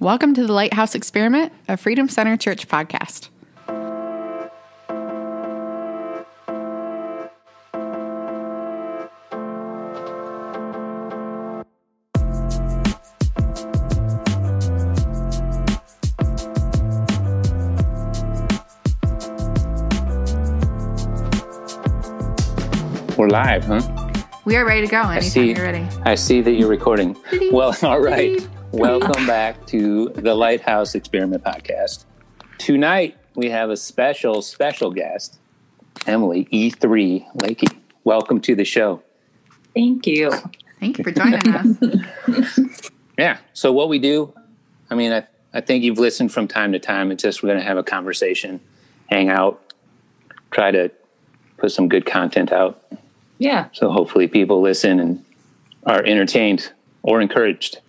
Welcome to the Lighthouse Experiment, a Freedom Center Church podcast. We're live, huh? We are ready to go. You're ready. I see that you're recording. Well, all right. Welcome back to the Lighthouse Experiment podcast. Tonight, we have a special guest, Emily E3 Lakey. Welcome to the show. Thank you. Thank you for joining us. Yeah. So what we do, I think you've listened from time to time. It's just we're going to have a conversation, hang out, try to put some good content out. Yeah. So hopefully people listen and are entertained or encouraged.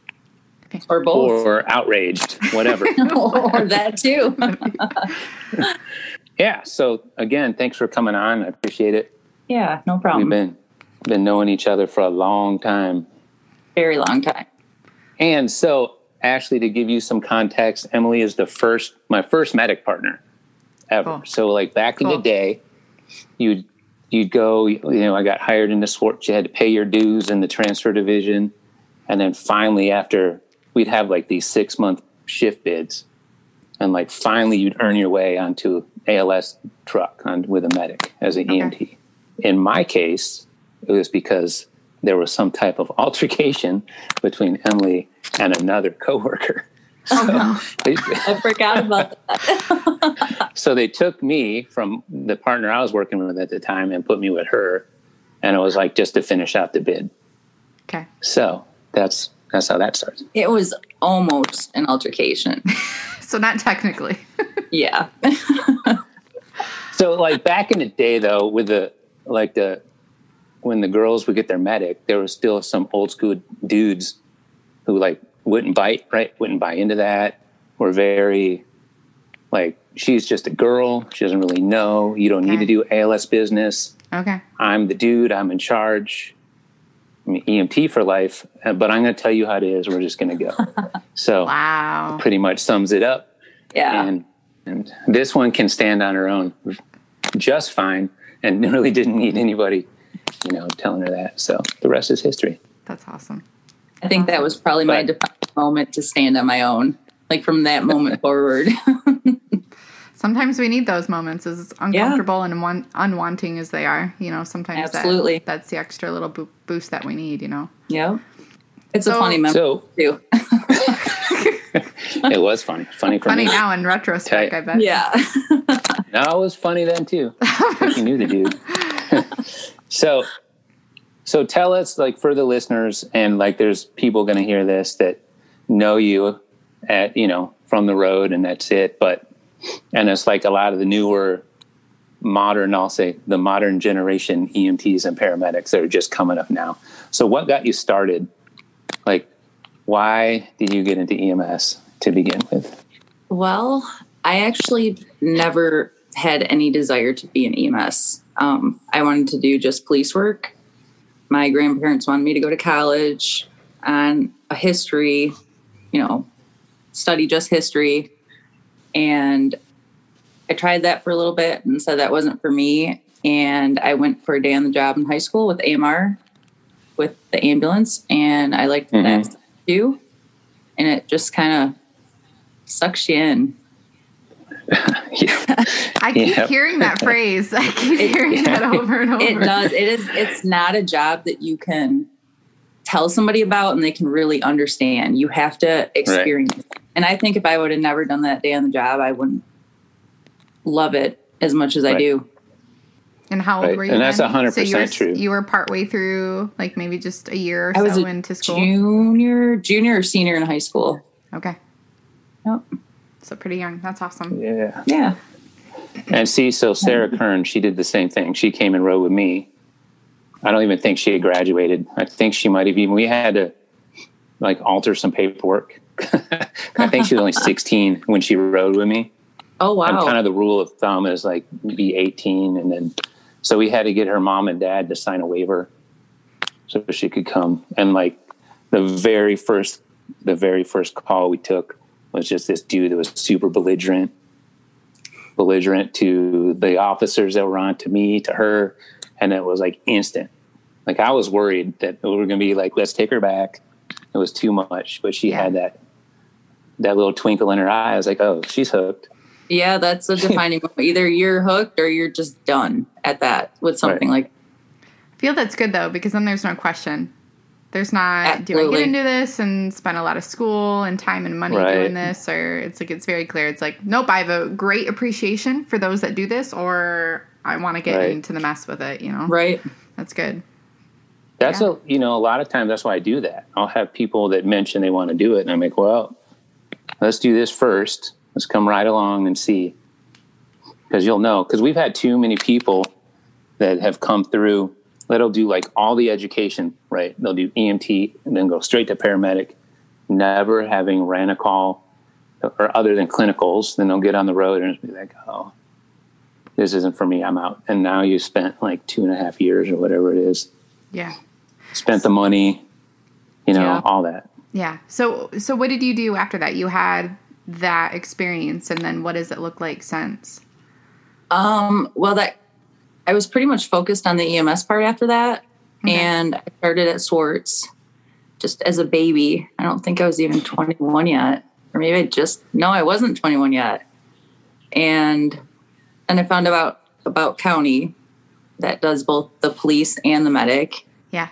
Okay. Or both. Or outraged, whatever. Or that too. Yeah. So again, thanks for coming on. I appreciate it. Yeah, no problem. We've been knowing each other for a long time. Very long time. And so, Ashley, to give you some context, Emily is my first medic partner ever. Cool. So like back in the day, you'd go, I got hired into Swartz. You had to pay your dues in the transfer division. And then finally, after we'd have like these 6-month shift bids, and like finally you'd earn your way onto ALS truck with a medic as an EMT. In my case, it was because there was some type of altercation between Emily and another coworker. I forgot about that. So they took me from the partner I was working with at the time and put me with her, and it was like just to finish out the bid. Okay. So that's how that starts. It was almost an altercation. So not technically. Yeah. So like back in the day though, with when the girls would get their medic, there was still some old school dudes who like wouldn't buy into that. We're very, like, she's just a girl. She doesn't really know. You don't need to do ALS business. Okay. I'm the dude. I'm in charge. I'm an EMT for life, but I'm going to tell you how it is. We're just going to go. So wow. Pretty much sums it up. Yeah. And this one can stand on her own just fine and really didn't need anybody, telling her that. So the rest is history. That's awesome. I think that was probably my defining moment to stand on my own, like from that moment forward. Sometimes we need those moments, as uncomfortable and unwanting as they are. Sometimes absolutely. That's the extra little boost that we need, Yeah. It's a funny memory, too. It was funny. Funny now in retrospect, I bet. Yeah. No, it was funny then, too. You knew the dude. So tell us, like, for the listeners, and like there's people going to hear this that know you at, from the road and that's it. But, and it's like a lot of the newer modern, I'll say the modern generation EMTs and paramedics that are just coming up now. So what got you started? Like, why did you get into EMS to begin with? Well, I actually never had any desire to be an EMS. I wanted to do just police work. My grandparents wanted me to go to college on a history, study just history. And I tried that for a little bit and said that wasn't for me. And I went for a day on the job in high school with AMR, with the ambulance. And I liked that too. And it just kind of sucks you in. I keep hearing that phrase. I keep hearing that over and over. It does. It is. It's not a job that you can tell somebody about and they can really understand. You have to experience it. And I think if I would have never done that day on the job, I wouldn't love it as much as I do. And how old were you? And that's 100% true. You were partway through, like maybe just a year or so into school. Junior or senior in high school. Okay. Yep. So pretty young. That's awesome. Yeah. Yeah. And see, so Sarah Kern, she did the same thing. She came and rode with me. I don't even think she had graduated. I think she might have even, we had to like alter some paperwork. I think she was only 16 when she rode with me. Oh, wow. And kind of the rule of thumb is like be 18. And then, so we had to get her mom and dad to sign a waiver so she could come. And like the very first call we took, was just this dude that was super belligerent to the officers that were on, to me, to her. And it was like instant. Like I was worried that we were going to be like, let's take her back. It was too much. But she had that little twinkle in her eye. I was like, oh, she's hooked. Yeah, that's a defining moment. Either you're hooked or you're just done at that with something right. like I feel that's good, though, because then there's no question. There's not, Absolutely. Do I get into this and spend a lot of school and time and money right. doing this? Or it's like, it's very clear. It's like, nope, I have a great appreciation for those that do this, or I want to get right. into the mess with it, you know? Right. That's good. That's a lot of times that's why I do that. I'll have people that mention they want to do it. And I'm like, well, let's do this first. Let's come right along and see. Because you'll know. Because we've had too many people that have come through that'll do like all the education, right? They'll do EMT and then go straight to paramedic, never having ran a call or other than clinicals. Then they'll get on the road and be like, oh, this isn't for me. I'm out. And now you spent like 2.5 years or whatever it is. Yeah. Spent the money, all that. Yeah. So what did you do after that? You had that experience. And then what does it look like since? Well, I was pretty much focused on the EMS part after that. Okay. And I started at Swartz just as a baby. I don't think I was even 21 yet. Or maybe I wasn't 21 yet. And I found out about county that does both the police and the medic. Yeah.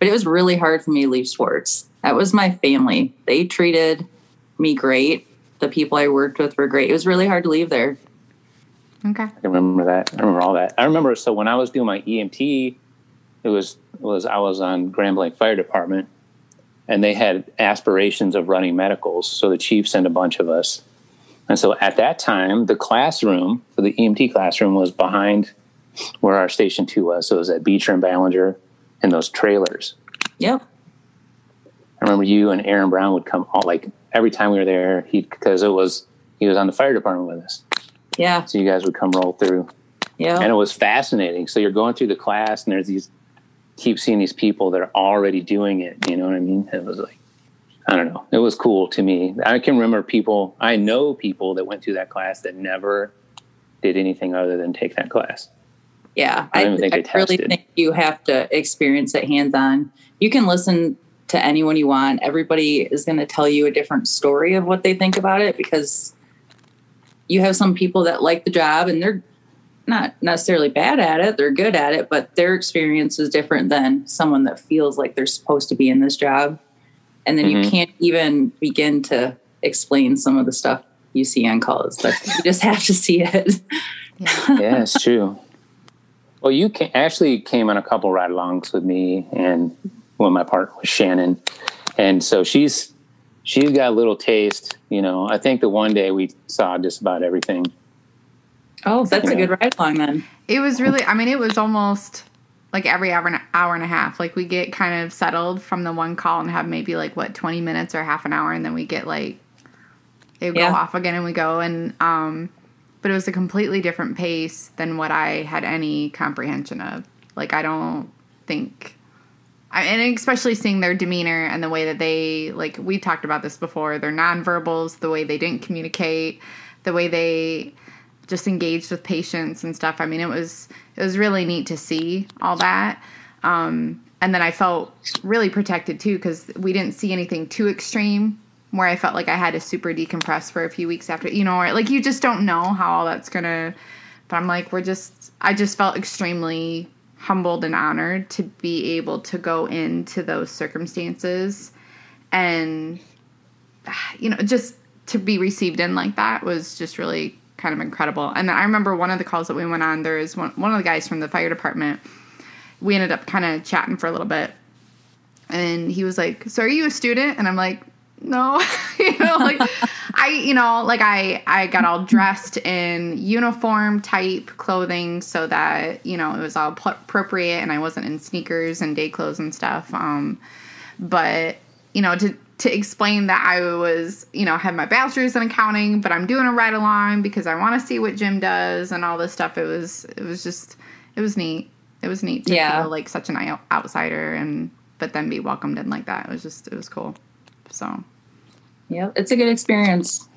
But it was really hard for me to leave Swartz. That was my family. They treated me great. The people I worked with were great. It was really hard to leave there. Okay. I remember that. I remember all that. I remember, so when I was doing my EMT, I was on Grand Blanc Fire Department, and they had aspirations of running medicals, so the chief sent a bunch of us. And so at that time, the classroom, for the EMT classroom, was behind where our Station 2 was, so it was at Beecher and Ballinger and those trailers. Yep. I remember you and Aaron Brown would come, every time we were there, he was on the fire department with us. Yeah. So you guys would come roll through. Yeah. And it was fascinating. So you're going through the class and keep seeing these people that are already doing it. You know what I mean? It was like, I don't know. It was cool to me. I can remember I know people that went through that class that never did anything other than take that class. Yeah. I don't even think they tested. I really think you have to experience it hands-on. You can listen to anyone you want. Everybody is going to tell you a different story of what they think about it, because you have some people that like the job and they're not necessarily bad at it. They're good at it, but their experience is different than someone that feels like they're supposed to be in this job. And then you can't even begin to explain some of the stuff you see on calls, but you just have to see it. Yeah, it's true. Well, you actually came on a couple ride-alongs with me and my partner was Shannon. And so she's got a little taste, I think the one day we saw just about everything. Oh, that's a good ride along then. It was really, it was almost like every hour and a half. Like we get kind of settled from the one call and have maybe 20 minutes or half an hour. And then we get it would go off again and we go. And, but it was a completely different pace than what I had any comprehension of. I don't think... And especially seeing their demeanor and the way that they, we talked about this before, their nonverbals, the way they didn't communicate, the way they just engaged with patients and stuff. It was really neat to see all that. And then I felt really protected, too, because we didn't see anything too extreme where I felt like I had to super decompress for a few weeks after, or you just don't know how all that's going to. But I'm I just felt extremely humbled and honored to be able to go into those circumstances and, just to be received in like that was just really kind of incredible. And I remember one of the calls that we went on, there was one of the guys from the fire department. We ended up kind of chatting for a little bit and he was like, so are you a student? And I'm like, no, I got all dressed in uniform type clothing so that, it was all appropriate and I wasn't in sneakers and day clothes and stuff. But, to explain that I was, had my bachelor's in accounting, but I'm doing a ride along because I want to see what Jim does and all this stuff. It was neat. It was neat to feel like such an outsider but then be welcomed in like that. It was cool. So Yep, it's a good experience.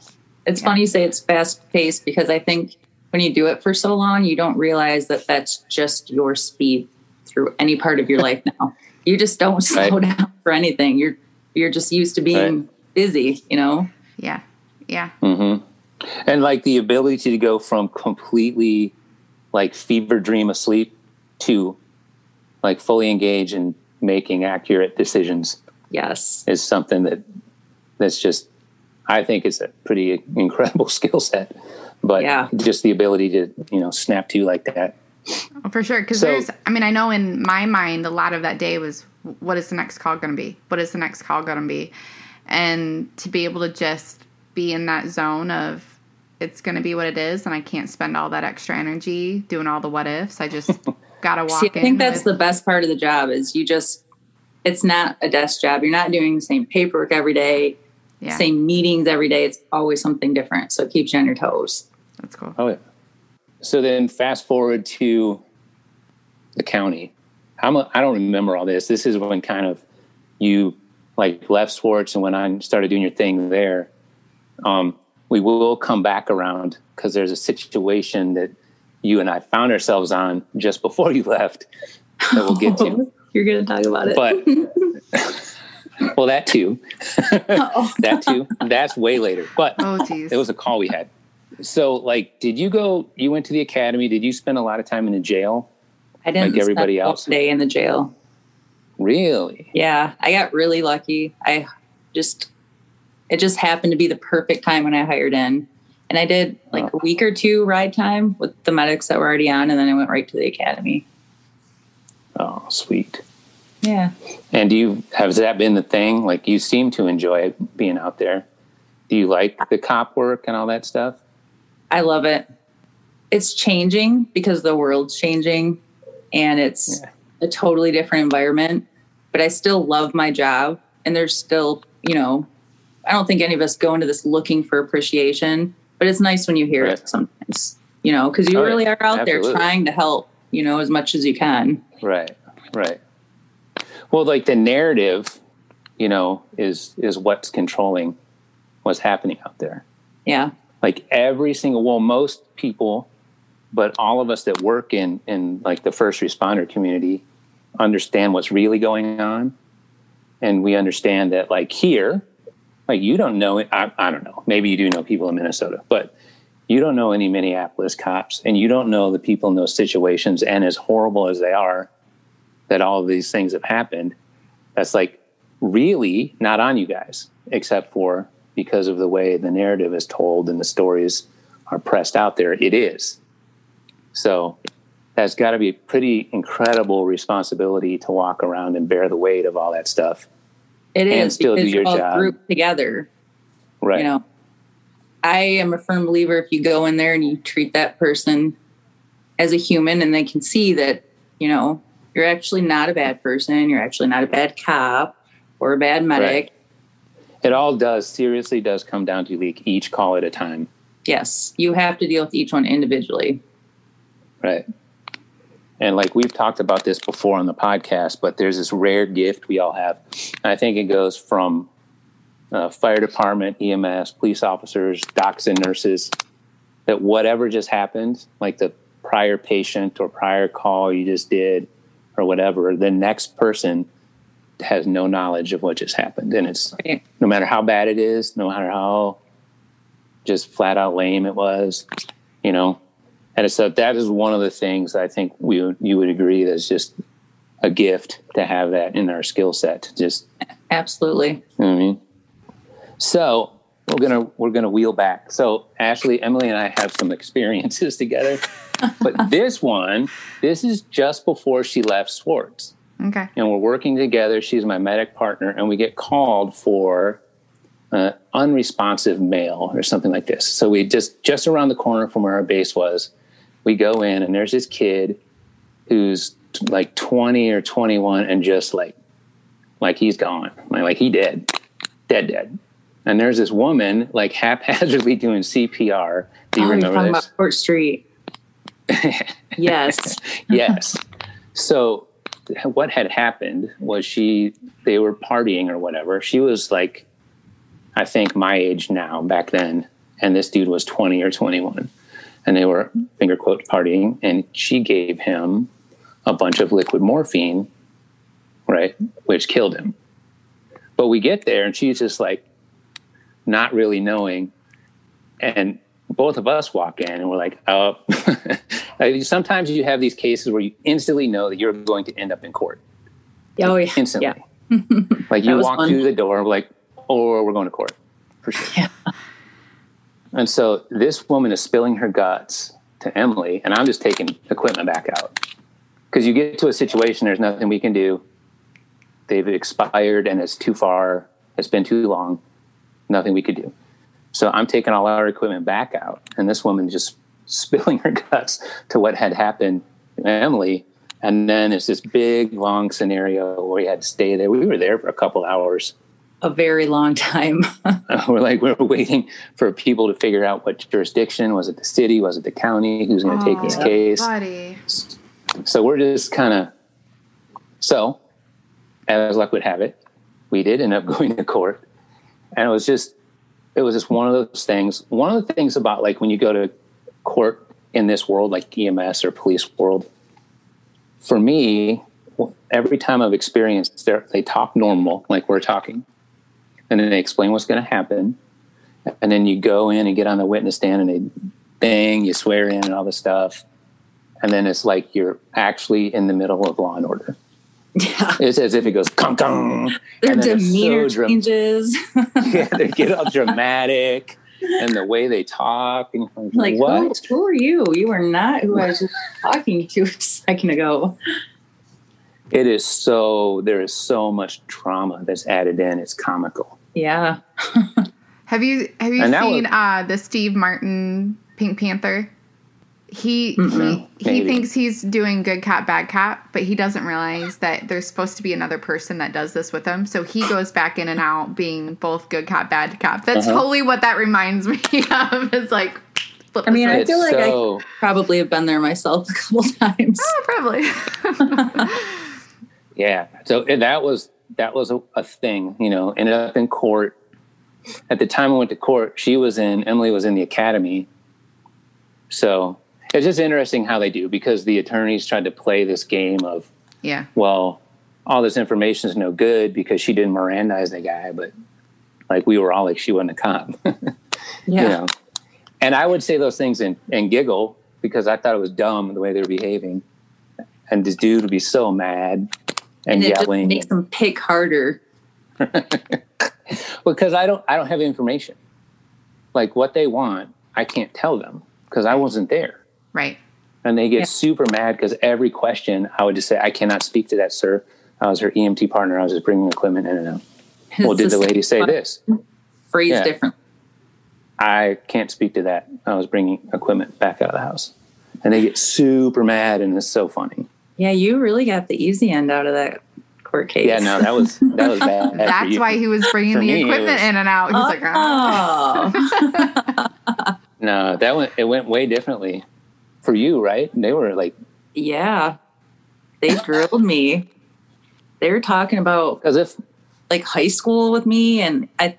It's funny you say it's fast-paced, because I think when you do it for so long, you don't realize that that's just your speed through any part of your life now. You just don't slow down for anything. You're just used to being busy, you know? Yeah, yeah. Mm-hmm. And, like, the ability to go from completely, like, fever dream asleep to, like, fully engage in making accurate decisions. Yes. Is something that's just, I think it's a pretty incredible skill set. But just the ability to, you know, snap to like that. For sure. Because I know in my mind, a lot of that day was, what is the next call going to be? What is the next call going to be? And to be able to just be in that zone of, it's going to be what it is, and I can't spend all that extra energy doing all the what ifs. I just got to walk in. I think that's the best part of the job is you just, it's not a desk job. You're not doing the same paperwork every day. Yeah. Same meetings every day. It's always something different. So it keeps you on your toes. That's cool. Oh, yeah. So then fast forward to the county. I don't remember all this. This is when kind of you like left Swartz and when I started doing your thing there. We will come back around because there's a situation that you and I found ourselves on just before you left that we'll get to. You're going to talk about it. But... Well, that too. That's way later. But it was a call we had. So, like, did you go? You went to the academy. Did you spend a lot of time in the jail? I didn't. Like everybody else, all day in the jail. Really? Yeah, I got really lucky. It just happened to be the perfect time when I hired in, and I did like a week or two ride time with the medics that were already on, and then I went right to the academy. Oh, sweet. Yeah. And has that been the thing? Like, you seem to enjoy being out there. Do you like the cop work and all that stuff? I love it. It's changing because the world's changing and it's a totally different environment, but I still love my job. And there's still, you know, I don't think any of us go into this looking for appreciation, but it's nice when you hear it sometimes, you know, because you really are out there trying to help, you know, as much as you can. Right. Right. Well, like the narrative, you know, is what's controlling what's happening out there. Yeah. Like most people, but all of us that work in like the first responder community understand what's really going on. And we understand that like here, like you don't know it. I don't know. Maybe you do know people in Minnesota, but you don't know any Minneapolis cops and you don't know the people in those situations. And as horrible as they are, that all of these things have happened, that's like really not on you guys, except for because of the way the narrative is told and the stories are pressed out there, it is. So that's got to be a pretty incredible responsibility to walk around and bear the weight of all that stuff. It is, and still do your job. Group together. Right. You know, I am a firm believer if you go in there and you treat that person as a human and they can see that, you know, you're actually not a bad person. You're actually not a bad cop or a bad medic. Right. It all seriously does come down to each call at a time. Yes. You have to deal with each one individually. Right. And like we've talked about this before on the podcast, but there's this rare gift we all have. I think it goes from fire department, EMS, police officers, docs and nurses, that whatever just happened, like the prior patient or prior call you just did, or whatever, the next person has no knowledge of what just happened. And it's no matter how bad it is, no matter how just flat out lame it was, you know. And so that is one of the things I think you would agree that's just a gift to have that in our skill set. Just absolutely. You know what I mean? So we're gonna wheel back. So Ashley, Emily, and I have some experiences together. But this is just before she left Swartz. Okay. And we're working together. She's my medic partner. And we get called for unresponsive male or something like this. So we just around the corner from where our base was, we go in and there's this kid who's like 20 or 21 and just like he's gone. Like he dead. Dead. And there's this woman like haphazardly doing CPR. Do you remember this? I'm talking about Court Street. Yes. Yes. So what had happened was they were partying or whatever. She was like I think, my age now back then. And this dude was 20 or 21. And they were finger quote partying. And she gave him a bunch of liquid morphine, right, which killed him. But we get there and she's just like not really knowing. And both of us walk in and we're like, oh. Sometimes you have these cases where you instantly know that you're going to end up in court. Oh, yeah. Instantly. Yeah. Like you walk through the door and we're like, oh, we're going to court for sure. Yeah. And so this woman is spilling her guts to Emily, and I'm just taking equipment back out. Because you get to a situation, there's nothing we can do. They've expired, and it's too far. It's been too long. Nothing we could do. So I'm taking all our equipment back out, and this woman just spilling her guts to what had happened to Emily. And then it's this big, long scenario where we had to stay there. We were there for a couple hours. A very long time. We're waiting for people to figure out what jurisdiction. Was it the city? Was it the county? Who's going to take this case? Buddy. So we're just kind of, so as luck would have it, we did end up going to court. And it was just one of those things. One of the things about like when you go to court in this world, like EMS or police world, for me, every time I've experienced they talk normal, like we're talking. And then they explain what's going to happen. And then you go in and get on the witness stand and you swear in and all this stuff. And then it's like you're actually in the middle of Law and Order. Yeah. It's as if it goes, kong, kong. Their demeanor changes. Yeah, they get all dramatic. And the way they talk. And like, what? Who are you? You are not who I was just talking to a second ago. It is so, there is so much trauma that's added in. It's comical. Yeah. Have you seen the Steve Martin Pink Panther? He thinks he's doing good cop, bad cop, but he doesn't realize that there's supposed to be another person that does this with him. So he goes back in and out being both good cop, bad cop. That's totally what that reminds me of. It's like, I mean, I feel like I probably have been there myself a couple times. Oh, probably. Yeah, so that was a thing, you know. Ended up in court. At the time I went to court, Emily was in the academy. So it's just interesting how they do, because the attorneys tried to play this game of, yeah, well, all this information is no good because she didn't Mirandize the guy, but like we were all like she wasn't a cop, yeah. You know? And I would say those things and giggle because I thought it was dumb the way they were behaving, and this dude would be so mad. And it just makes them pick harder. Because I don't have information. Like what they want, I can't tell them because I wasn't there. Right. And they get super mad because every question I would just say, I cannot speak to that, sir. I was her EMT partner. I was just bringing equipment in and out. Well, did the lady say this? Phrase different. I can't speak to that. I was bringing equipment back out of the house. And they get super mad, and it's so funny. Yeah, you really got the easy end out of that court case. Yeah, no, that was bad. That's why he was bringing the equipment in and out. He was like, oh. No, it went way differently for you, right? They were like, yeah, they drilled me. They were talking about as if like high school with me, and I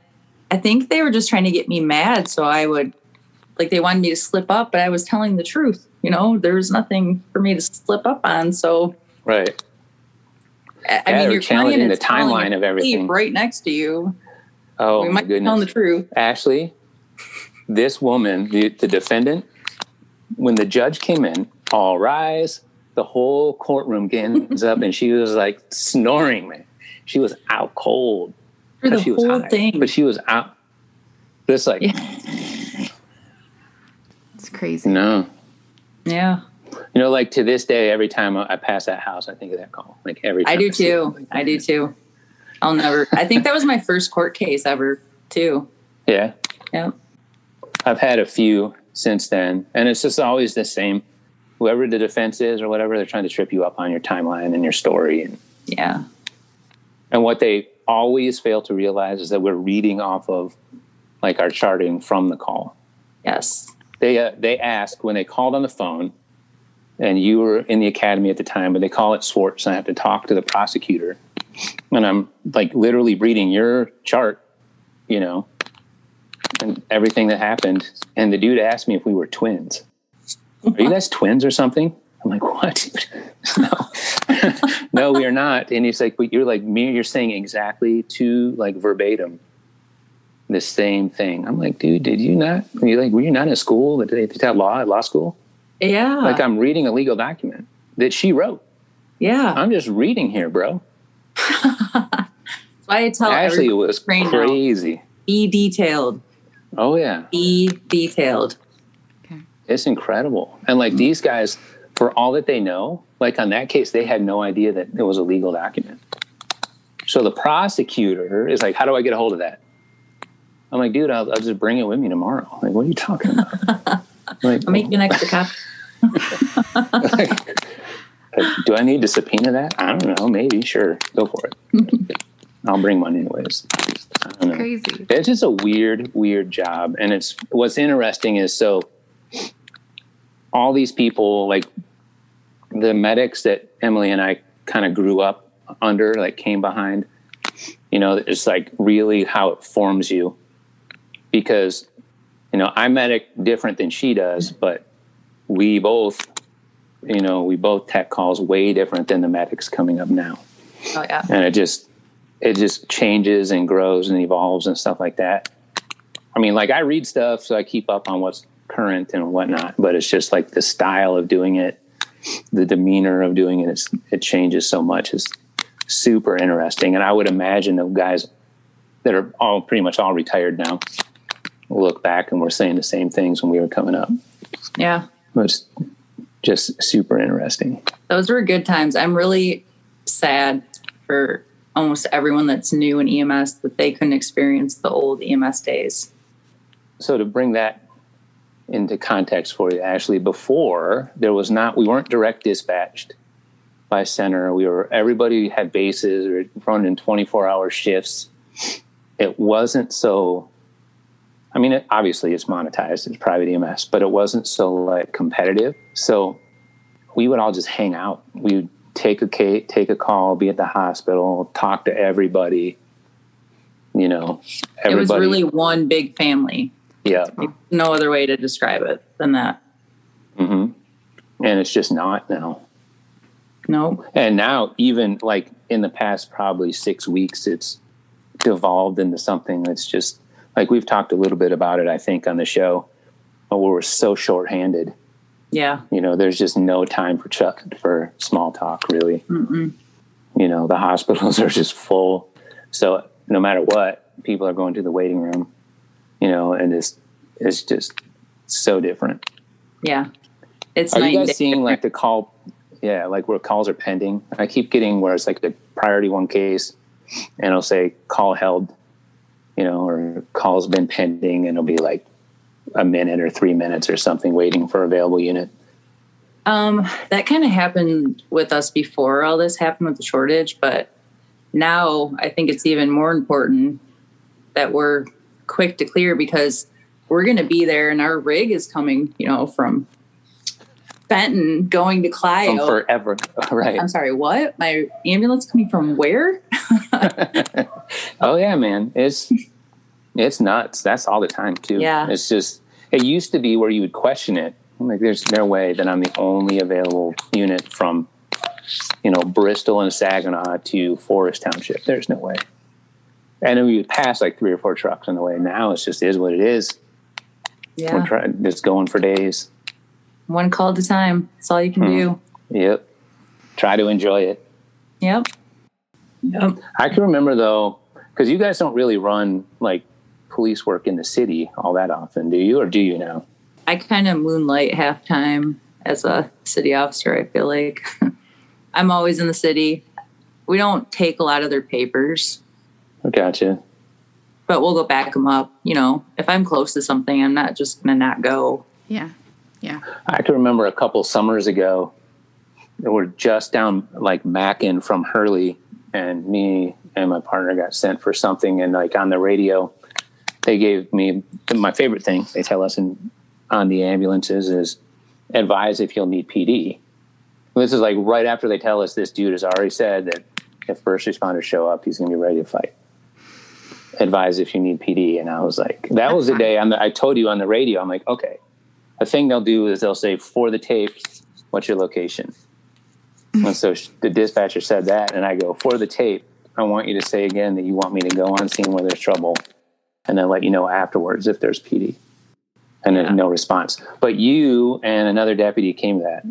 think they were just trying to get me mad, so I would like they wanted me to slip up, but I was telling the truth. You know, there's nothing for me to slip up on. So, right. I mean, you're challenging the timeline of everything right next to you. Oh, we might be telling the truth. Ashley, this woman, the defendant, when the judge came in, all rise, the whole courtroom gets up, and she was like snoring, man. She was out cold. For the whole thing. But she was out. Just like, it's crazy. No. Yeah. You know, like to this day, every time I pass that house, I think of that call. Like every time. I do too. I'll never. I think that was my first court case ever too. Yeah. Yeah. I've had a few since then. And it's just always the same. Whoever the defense is or whatever, they're trying to trip you up on your timeline and your story. And, yeah. And what they always fail to realize is that we're reading off of like our charting from the call. Yes. They ask when they called on the phone, and you were in the academy at the time, but they call it Swartz, and I have to talk to the prosecutor. And I'm like literally reading your chart, you know, and everything that happened. And the dude asked me if we were twins. Are you guys twins or something? I'm like, what? No, no, we are not. And he's like, but you're like me. You're saying exactly to like verbatim the same thing. I'm like, dude, did you not? You like, were you not in school that they taught law at law school? Yeah. Like I'm reading a legal document that she wrote. Yeah. I'm just reading here, bro. That's why I tell Ashley it was crazy. Now, be detailed. Oh yeah. Be detailed. Okay. It's incredible. And like these guys, for all that they know, like on that case, they had no idea that it was a legal document. So the prosecutor is like, how do I get a hold of that? I'm like, dude, I'll just bring it with me tomorrow. I'm like, what are you talking about? Like, I'll make you an extra cop. Like, do I need to subpoena that? I don't know. Maybe. Sure. Go for it. I'll bring mine anyways. I don't know. Crazy. It's just a weird, weird job. And it's what's interesting is so all these people, like the medics that Emily and I kind of grew up under, like came behind, you know, it's like really how it forms you because, you know, I medic different than she does, but we both, you know, we both tech calls way different than the medics coming up now. Oh yeah. And it just changes and grows and evolves and stuff like that. I mean, like I read stuff, so I keep up on what's current and whatnot, but it's just like the style of doing it, the demeanor of doing it, it changes so much. It's super interesting. And I would imagine the guys that are all pretty much all retired now look back and we're saying the same things when we were coming up. Yeah. It's just super interesting. Those were good times. I'm really sad for almost everyone that's new in EMS that they couldn't experience the old EMS days. So to bring that into context for you, Ashley, before we weren't direct dispatched by center. Everybody had bases or running 24-hour shifts. It wasn't so, I mean, obviously it's monetized, it's private EMS, but it wasn't so like competitive. So we would all just hang out. We would take a call, be at the hospital, talk to everybody, you know, everybody. It was really one big family. Yeah. No other way to describe it than that. Mm-hmm. And it's just not now. No. And now even like in the past, probably 6 weeks, it's devolved into something that's just like, we've talked a little bit about it, I think on the show, but we're so shorthanded. Yeah. You know, there's just no time for small talk really. Mm-mm. You know, the hospitals are just full. So no matter what, people are going to the waiting room. You know, and it's just so different. Yeah. It's Are you guys seeing like the call? Yeah. Like where calls are pending. I keep getting where it's like the priority one case and it'll say call held, you know, or call's been pending and it'll be like a minute or 3 minutes or something waiting for available unit. That kind of happened with us before all this happened with the shortage, but now I think it's even more important that we're quick to clear because we're going to be there and our rig is coming, you know, from Benton going to Clio. From forever. Right. I'm sorry, what? My ambulance coming from where? Oh yeah, man. It's nuts. That's all the time too. Yeah. It's just, it used to be where you would question it. I'm like, there's no way that I'm the only available unit from, you know, Bristol and Saginaw to Forest Township. There's no way. And then we would pass like 3 or 4 trucks on the way. Now it's just is what it is. Yeah. We're trying, just going for days. One call at a time. That's all you can do. Yep. Try to enjoy it. Yep. I can remember though, because you guys don't really run like police work in the city all that often, do you? Or do you now? I kind of moonlight half-time as a city officer, I feel like. I'm always in the city. We don't take a lot of their papers. Gotcha. But we'll go back them up. You know, if I'm close to something, I'm not just going to not go. Yeah. Yeah. I can remember a couple summers ago, we're just down like Mackin from Hurley, and me and my partner got sent for something. And like on the radio, they gave me my favorite thing they tell us on the ambulances is advise if you'll need PD. This is like right after they tell us this dude has already said that if first responders show up, he's going to be ready to fight. advise if you need PD. And I was like, that was the day I told you on the radio, I'm like, okay, the thing they'll do is they'll say, for the tape, what's your location? And so the dispatcher said that, and I go, for the tape, I want you to say again that you want me to go on scene where there's trouble, and then let you know afterwards if there's PD. And then no response. But you and another deputy came to that.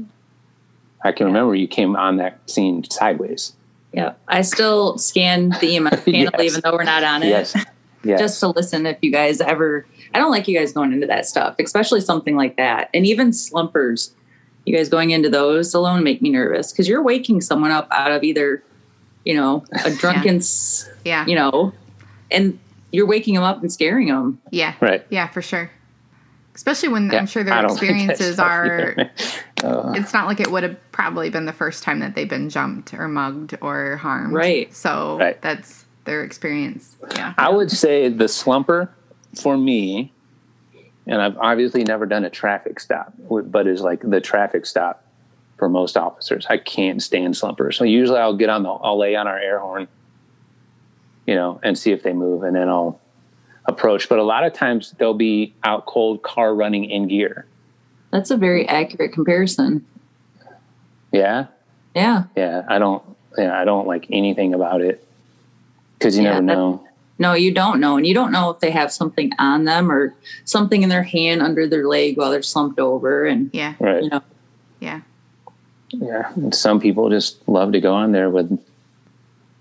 I can remember you came on that scene sideways. Yeah. I still scan the EMS panel even though we're not on it. Yes. Just to listen if you guys ever... I don't like you guys going into that stuff, especially something like that. And even slumpers. You guys going into those alone make me nervous because you're waking someone up out of either, you know, a drunken... yeah. You know, and you're waking them up and scaring them. Yeah. Right. Yeah, for sure. Especially when I'm sure their experiences are... it's not like it would have probably been the first time that they've been jumped or mugged or harmed. Right. So that's their experience. Yeah. I would say the slumper for me, and I've obviously never done a traffic stop, but is like the traffic stop for most officers. I can't stand slumpers. So usually I'll lay on our air horn, you know, and see if they move, and then I'll approach. But a lot of times they'll be out cold, car running in gear. That's a very accurate comparison. Yeah. I don't like anything about it because you never know. No, you don't know. And you don't know if they have something on them or something in their hand under their leg while they're slumped over. And you know, and some people just love to go on there with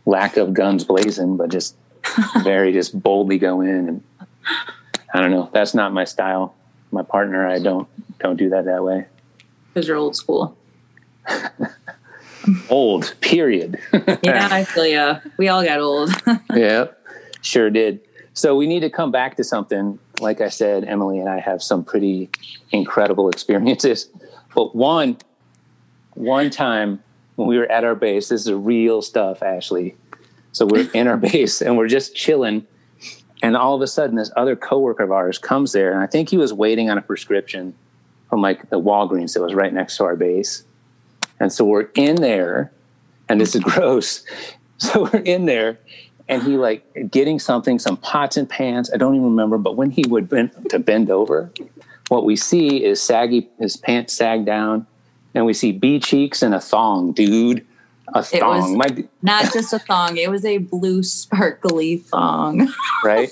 lack of guns blazing, but just just boldly go in, and I don't know. That's not my style. My partner, I don't do that way. Because you're old school. Old, period. Yeah, I feel ya. We all got old. Yeah, sure did. So we need to come back to something. Like I said, Emily and I have some pretty incredible experiences. But one time when we were at our base, this is real stuff, Ashley. So we're in our base and we're just chilling. And all of a sudden this other coworker of ours comes there. And I think he was waiting on a prescription from like the Walgreens that was right next to our base. And so we're in there, and this is gross. So we're in there, and he like getting something, some pots and pans. I don't even remember. But when he would bend over, what we see is his pants sag down, and we see bee cheeks and a thong, dude. A thong. It was not just a thong. It was a blue, sparkly thong. Right?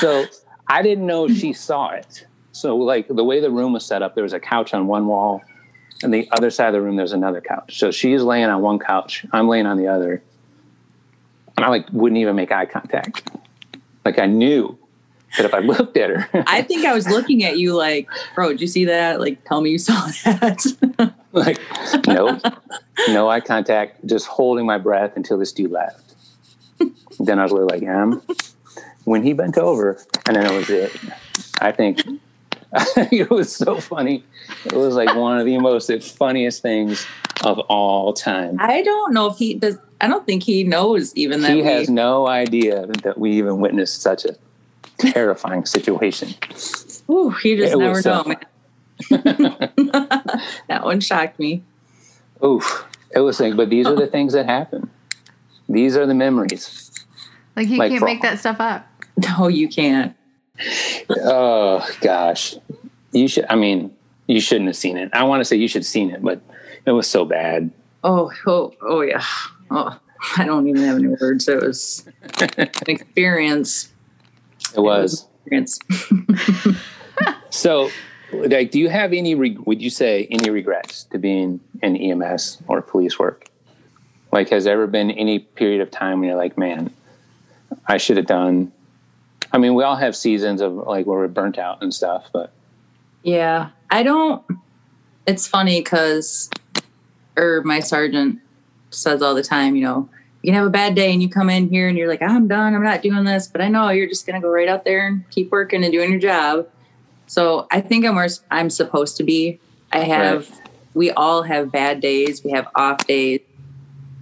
So I didn't know she saw it. So like the way the room was set up, there was a couch on one wall, and the other side of the room, there's another couch. So she's laying on one couch. I'm laying on the other. And I like wouldn't even make eye contact. Like I knew that if I looked at her. I think I was looking at you like, bro, did you see that? Like, tell me you saw that. Like, no eye contact, just holding my breath until this dude left. Then I was really like, when he bent over, and then it was it. I think it was so funny. It was like one of the most funniest things of all time. I don't know if he does. I don't think he knows even that. He has no idea that we even witnessed such a terrifying situation. Ooh, he just never know, man. That one shocked me. Oof. It was like, but these are the things that happen. These are the memories. Like you can't make that stuff up. No, you can't. Oh gosh. You shouldn't have seen it. I want to say you should have seen it, but it was so bad. Oh yeah. Oh, I don't even have any words. It was an experience. It was. So like, do you have would you say any regrets to being in EMS or police work? Like, has there ever been any period of time when you're like, man, I should have done. I mean, we all have seasons of like where we're burnt out and stuff, but. Yeah, it's funny because my sergeant says all the time, you know, you can have a bad day and you come in here and you're like, I'm done, I'm not doing this, but I know you're just going to go right out there and keep working and doing your job. So I think I'm where I'm supposed to be. We all have bad days. We have off days.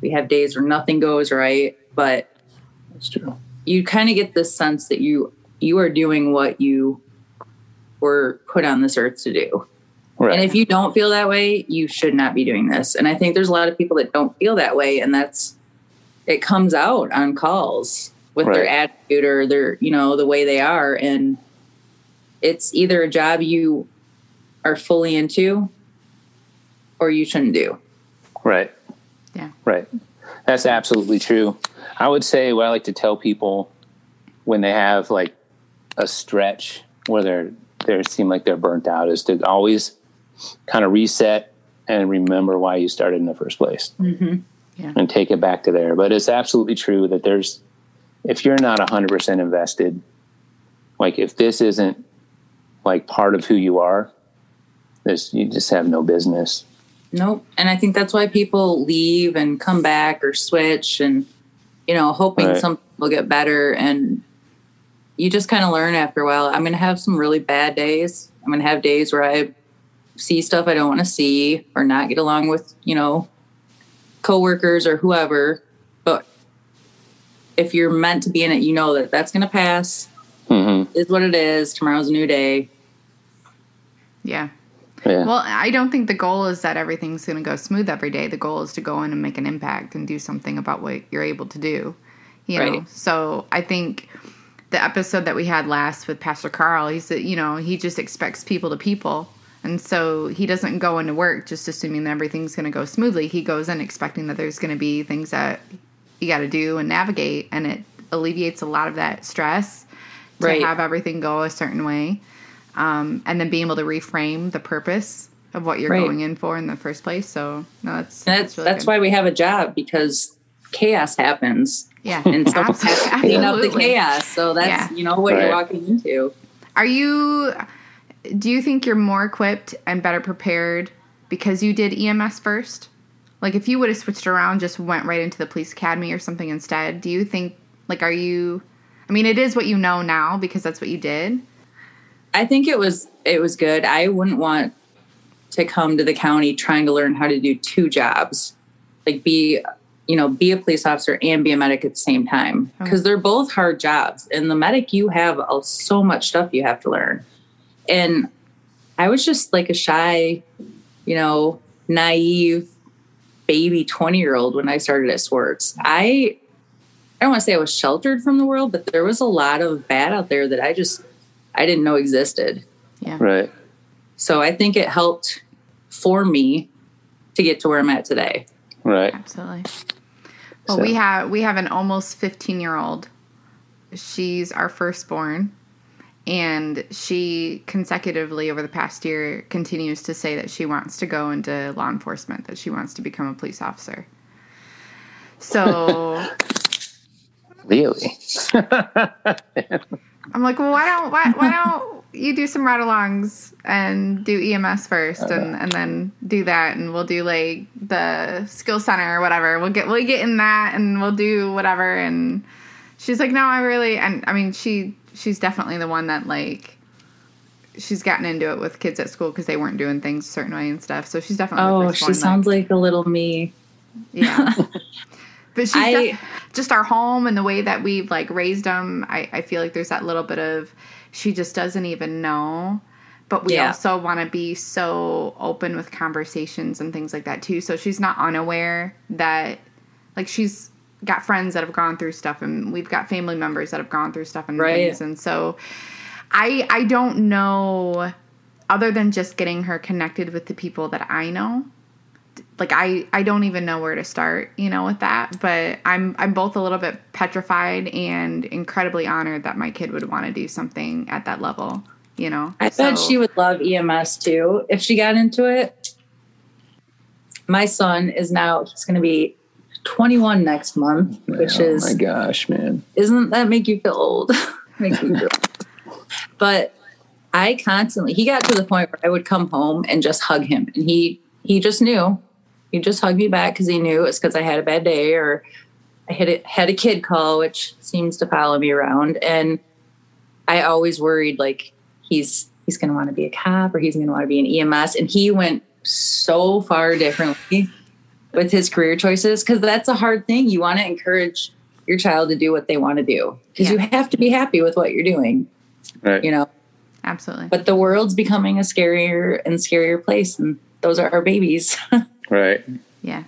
We have days where nothing goes right. But that's true. You kind of get this sense that you are doing what you were put on this earth to do. Right. And if you don't feel that way, you should not be doing this. And I think there's a lot of people that don't feel that way. And it comes out on calls. with right. their attitude or their, you know, the way they are. And it's either a job you are fully into or you shouldn't do. Right. Yeah. Right. That's absolutely true. I would say what I like to tell people when they have like a stretch where they seem like they're burnt out is to always kind of reset and remember why you started in the first place. Mm-hmm. Yeah. And take it back to there. But it's absolutely true that there's, if you're not 100% invested, like if this isn't like part of who you are, this, you just have no business. Nope. And I think that's why people leave and come back or switch and, you know, hoping right. some people get better. And you just kind of learn after a while. I'm going to have some really bad days. I'm going to have days where I see stuff I don't want to see or not get along with, you know, coworkers or whoever. But if you're meant to be in it, you know that that's going to pass. Mm-hmm. Is what it is. Tomorrow's a new day. Yeah. Yeah. Well, I don't think the goal is that everything's going to go smooth every day. The goal is to go in and make an impact and do something about what you're able to do. You right. know, so I think the episode that we had last with Pastor Carl, he said, you know, he just expects people to people. And so he doesn't go into work just assuming that everything's going to go smoothly. He goes in expecting that there's going to be things that you got to do and navigate. And it alleviates a lot of that stress to right. have everything go a certain way. And then being able to reframe the purpose of what you're right. going in for in the first place. So no, that's really that's good. Why we have a job, because chaos happens. Yeah. And stuff happens clean up the chaos. So that's, yeah. you know, what right. you're walking into. Do you think you're more equipped and better prepared because you did EMS first? Like if you would have switched around, just went right into the police academy or something instead, do you think, like, are you, I mean, it is what you know now because that's what you did. I think it was good. I wouldn't want to come to the county trying to learn how to do two jobs, like be a police officer and be a medic at the same time, because they're both hard jobs. And the medic, you have so much stuff you have to learn. And I was just like a shy, you know, naive baby 20-year-old when I started at Swartz. I don't want to say I was sheltered from the world, but there was a lot of bad out there that I didn't know existed. Yeah. Right. So I think it helped for me to get to where I'm at today. Right. Absolutely. Well, so. we have an almost 15-year-old. She's our firstborn, and she consecutively over the past year continues to say that she wants to go into law enforcement, that she wants to become a police officer. So really? I'm like, well, why don't you do some ride-alongs and do EMS first, and then do that, and we'll do like the skill center or whatever. We'll get in that, and we'll do whatever. And she's like, no, I really, and I mean, she's definitely the one that, like, she's gotten into it with kids at school because they weren't doing things a certain way and stuff. So she's definitely sounds like a little me. Yeah. But she's just our home and the way that we've, like, raised them. I feel like there's that little bit of she just doesn't even know. But we yeah. also want to be so open with conversations and things like that, too. So she's not unaware that, like, she's got friends that have gone through stuff. And we've got family members that have gone through stuff and right. things. And so I don't know, other than just getting her connected with the people that I know. Like, I don't even know where to start, you know, with that. But I'm both a little bit petrified and incredibly honored that my kid would want to do something at that level, you know. I bet she would love EMS, too, if she got into it. My son is now, he's going to be 21 next month, which is... Oh, my gosh, man. Doesn't that make you feel old? Makes me feel old. But I constantly... He got to the point where I would come home and just hug him. And he just knew... You just hug me back because he knew it's because I had a bad day or I had a kid call, which seems to follow me around. And I always worried, like, he's going to want to be a cop or he's going to want to be an EMS. And he went so far differently with his career choices, because that's a hard thing. You want to encourage your child to do what they want to do, because yeah. you have to be happy with what you're doing, right. you know? Absolutely. But the world's becoming a scarier and scarier place, and those are our babies. Right. Yeah.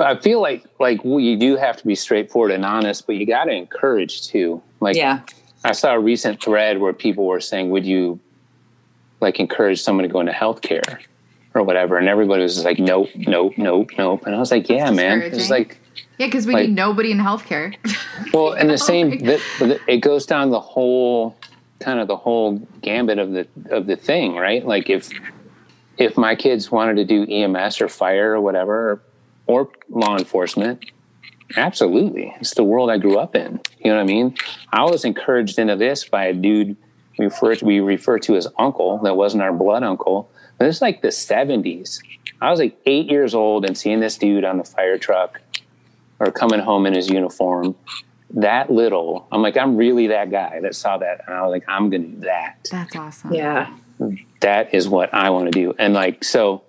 I feel like you do have to be straightforward and honest, but you got to encourage too. Like, yeah. I saw a recent thread where people were saying, would you like encourage someone to go into healthcare or whatever? And everybody was just like, nope, nope, nope, nope. And I was like, yeah, man. It's like, yeah, because we need nobody in healthcare. Well, and the same, it goes down the whole kind of the whole gambit of the thing, right? Like if my kids wanted to do EMS or fire or whatever, or law enforcement, absolutely. It's the world I grew up in. You know what I mean? I was encouraged into this by a dude we refer to as uncle that wasn't our blood uncle. But this is like the 70s. I was like 8 years old and seeing this dude on the fire truck or coming home in his uniform. That little, I'm like, I'm really that guy that saw that. And I was like, I'm going to do that. That's awesome. Yeah. That is what I want to do. And like, so,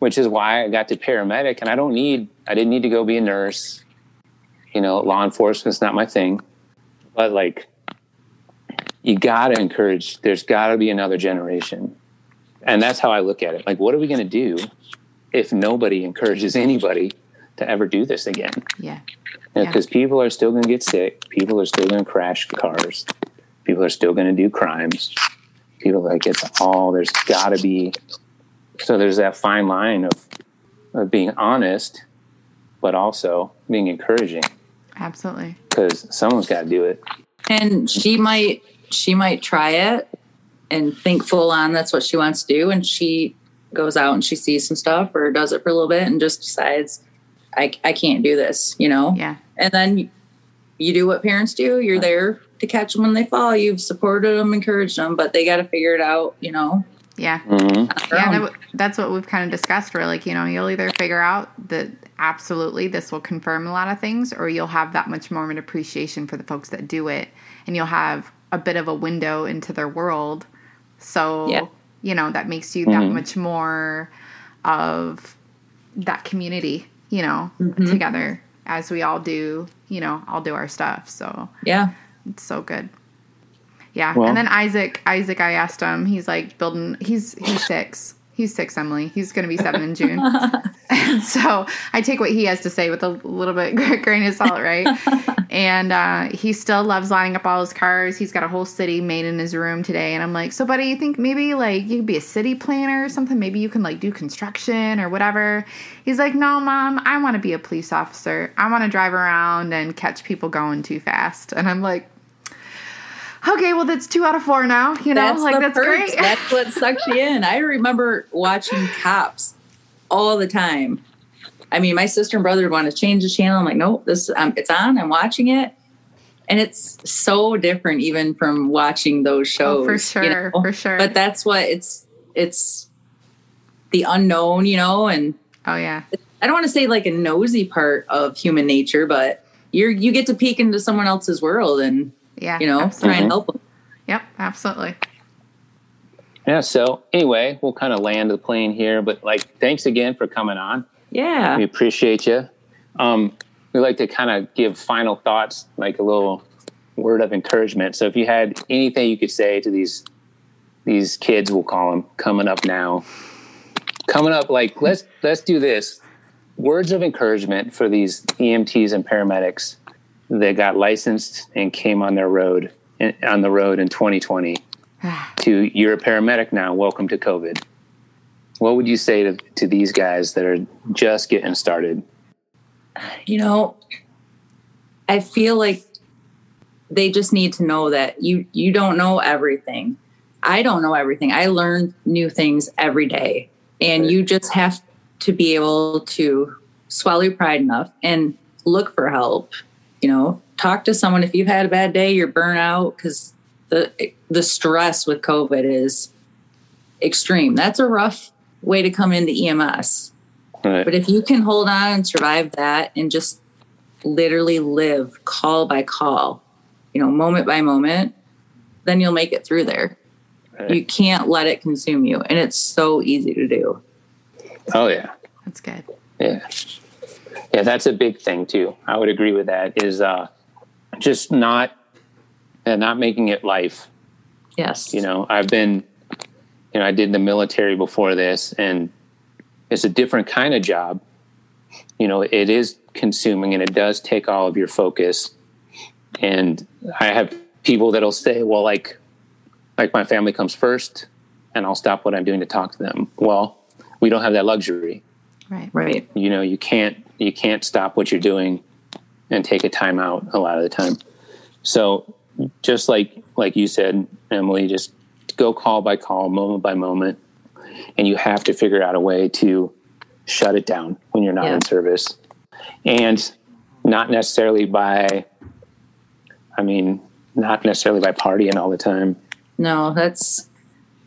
which is why I got to paramedic and I didn't need to go be a nurse. You know, law enforcement's not my thing, but like, you got to encourage, there's got to be another generation. And that's how I look at it. Like, what are we going to do if nobody encourages anybody to ever do this again? Yeah. Because people are still going to get sick. People are still going to crash cars. People are still going to do crimes. People like, it's all, there's got to be. So there's that fine line of being honest, but also being encouraging. Absolutely. Because someone's got to do it. And she might try it and think full on that's what she wants to do. And she goes out and she sees some stuff or does it for a little bit and just decides, I can't do this, you know? Yeah. And then you do what parents do. You're there to catch them when they fall. You've supported them, encouraged them, but they got to figure it out, you know? Yeah. Mm-hmm. Yeah, that's what we've kind of discussed. We're like, you know, you'll either figure out that absolutely this will confirm a lot of things, or you'll have that much more of an appreciation for the folks that do it, and you'll have a bit of a window into their world. So, you know, that makes you that much more of that community, you know, together as we all do, you know, all do our stuff. So, yeah, it's so good. Yeah. Well, and then Isaac, I asked him, he's like building, he's six. He's six, Emily. He's going to be 7 in June. And so I take what he has to say with a little bit grain of salt, right? And he still loves lining up all his cars. He's got a whole city made in his room today. And I'm like, so buddy, you think maybe like you could be a city planner or something? Maybe you can like do construction or whatever. He's like, no, Mom, I want to be a police officer. I want to drive around and catch people going too fast. And I'm like, okay, well, that's 2 out of 4 now, you know, that's like, that's great. That's what sucked you in. I remember watching Cops all the time. I mean, my sister and brother would want to change the channel. I'm like, nope, this it's on. I'm watching it. And it's so different even from watching those shows. Oh, for sure, you know? For sure. But that's what it's the unknown, you know, and oh yeah. I don't want to say like a nosy part of human nature, but you get to peek into someone else's world and yeah, you know, absolutely. Try and help them. Yep, absolutely. Yeah, so anyway, we'll kind of land the plane here, but like, thanks again for coming on. Yeah. We appreciate you. We like to kind of give final thoughts, like a little word of encouragement. So if you had anything you could say to these kids, we'll call them, coming up now. Coming up, like, let's do this. Words of encouragement for these EMTs and paramedics. They got licensed and came on the road in 2020 to you're a paramedic now. Welcome to COVID. What would you say to these guys that are just getting started? You know, I feel like they just need to know that you don't know everything. I don't know everything. I learn new things every day, and you just have to be able to swallow your pride enough and look for help. You know, talk to someone if you've had a bad day, you're burnt out, because the stress with COVID is extreme. That's a rough way to come into EMS. Right. But if you can hold on and survive that and just literally live call by call, you know, moment by moment, then you'll make it through there. Right. You can't let it consume you. And it's so easy to do. Oh, yeah. That's good. Yeah. Yeah, that's a big thing too. I would agree with that. Is just not making it life. Yes. You know, I did the military before this, and it's a different kind of job. you know, it is consuming and it does take all of your focus. And I have people that'll say, well, like my family comes first and I'll stop what I'm doing to talk to them. Well, we don't have that luxury. Right. You know, you can't stop what you're doing and take a time out a lot of the time. So just like you said, Emily, just go call by call, moment by moment. And you have to figure out a way to shut it down when you're not in service. And not necessarily by partying all the time. No, that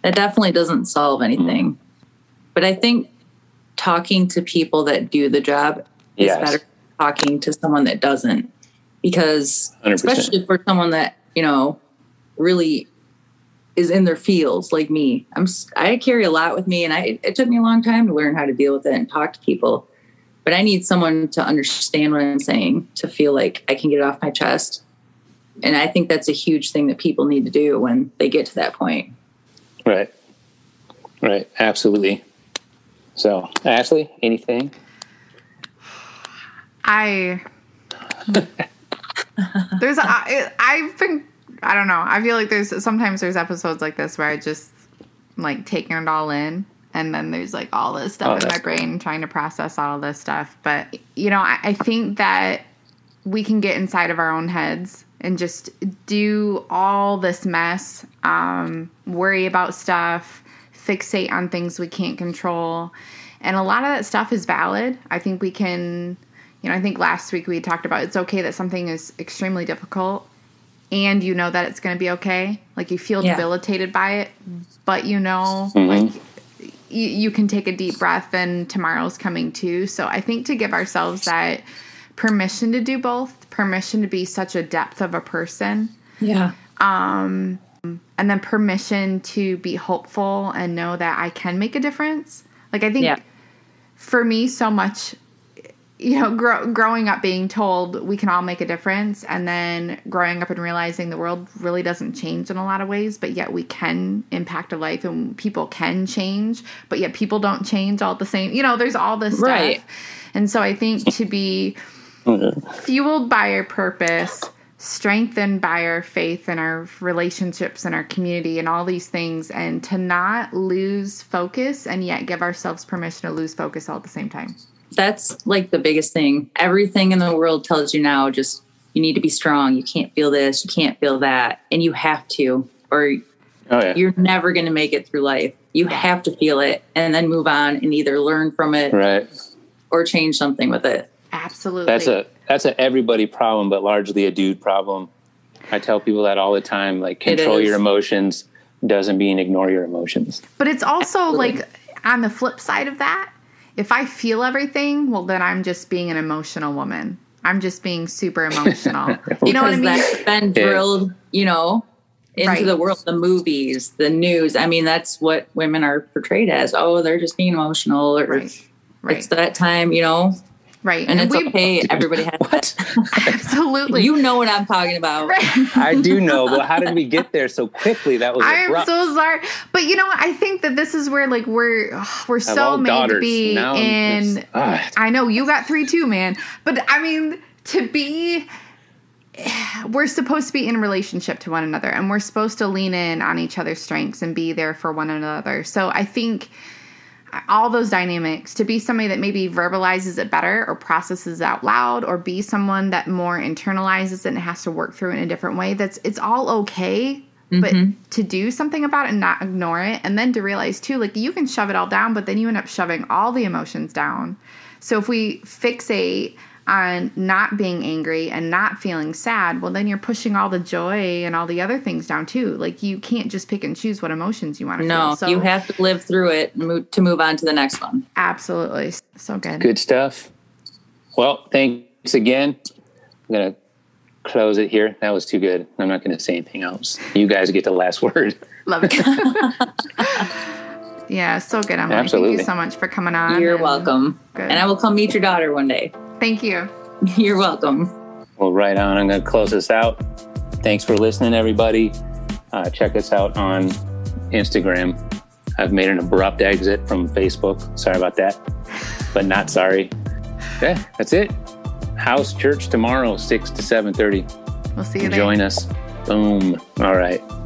definitely doesn't solve anything. Mm. But I think talking to people that do the job is better than talking to someone that doesn't. Because 100%. Especially for someone that, you know, really is in their fields like me, I carry a lot with me, and it took me a long time to learn how to deal with it and talk to people. But I need someone to understand what I'm saying, to feel like I can get it off my chest. And I think that's a huge thing that people need to do when they get to that point. Right. Absolutely. So, Ashley, anything? I don't know. I feel like there's episodes like this where I just like taking it all in, and then there's like all this stuff in my brain trying to process all this stuff. But, you know, I think that we can get inside of our own heads and just do all this mess, worry about stuff, fixate on things we can't control. And a lot of that stuff is valid. I think we can, you know, I think last week we talked about it's okay that something is extremely difficult. And you know that it's going to be okay. Like, you feel debilitated by it, but you know, like, you can take a deep breath and tomorrow's coming too. So I think to give ourselves that permission to do both, permission to be such a depth of a person. Yeah. And then permission to be hopeful and know that I can make a difference. Like, I think for me, so much, you know, growing up being told we can all make a difference, and then growing up and realizing the world really doesn't change in a lot of ways, but yet we can impact a life and people can change, but yet people don't change all the same. You know, there's all this stuff. Right. And so I think to be fueled by our purpose, strengthened by our faith and our relationships and our community and all these things, and to not lose focus and yet give ourselves permission to lose focus all at the same time. That's like the biggest thing. Everything in the world tells you now, just, you need to be strong. You can't feel this. You can't feel that. And you have to, or you're never going to make it through life. You have to feel it and then move on and either learn from it or change something with it. Absolutely. That's a everybody problem, but largely a dude problem. I tell people that all the time, like, control your emotions doesn't mean ignore your emotions. But it's also like, on the flip side of that, if I feel everything, well, then I'm just being an emotional woman. I'm just being super emotional. You know what I mean? That's been drilled, you know, into the world, the movies, the news. I mean, that's what women are portrayed as. Oh, they're just being emotional. Or it's that time, you know. Right. And it's okay. Everybody has what? Absolutely. You know what I'm talking about. Right. I do know, but how did we get there so quickly? That was abrupt. I am so sorry. But you know, I think that this is where, like, we're so made daughters, to be in. Just, I know you got 3 too, man. But I mean, we're supposed to be in relationship to one another, and we're supposed to lean in on each other's strengths and be there for one another. So I think all those dynamics, to be somebody that maybe verbalizes it better or processes it out loud, or be someone that more internalizes it and has to work through it in a different way. It's all okay, but to do something about it and not ignore it. And then to realize too, like, you can shove it all down, but then you end up shoving all the emotions down. So if we fixate on not being angry and not feeling sad, well, then you're pushing all the joy and all the other things down too. Like, you can't just pick and choose what emotions you want to feel. No, so you have to live through it to move on to the next one. Absolutely. So good. Good stuff. Well, thanks again. I'm going to close it here. That was too good. I'm not going to say anything else. You guys get the last word. Love it. Yeah, so good, Emily. Absolutely. Thank you so much for coming on. You're welcome. Good. And I will come meet your daughter one day. Thank you. You're welcome. Well, right on. I'm going to close this out. Thanks for listening, everybody. Check us out on Instagram. I've made an abrupt exit from Facebook. Sorry about that, but not sorry. Yeah, that's it. House church tomorrow, 6 to 7:30. We'll see you there. Join us. Boom. All right.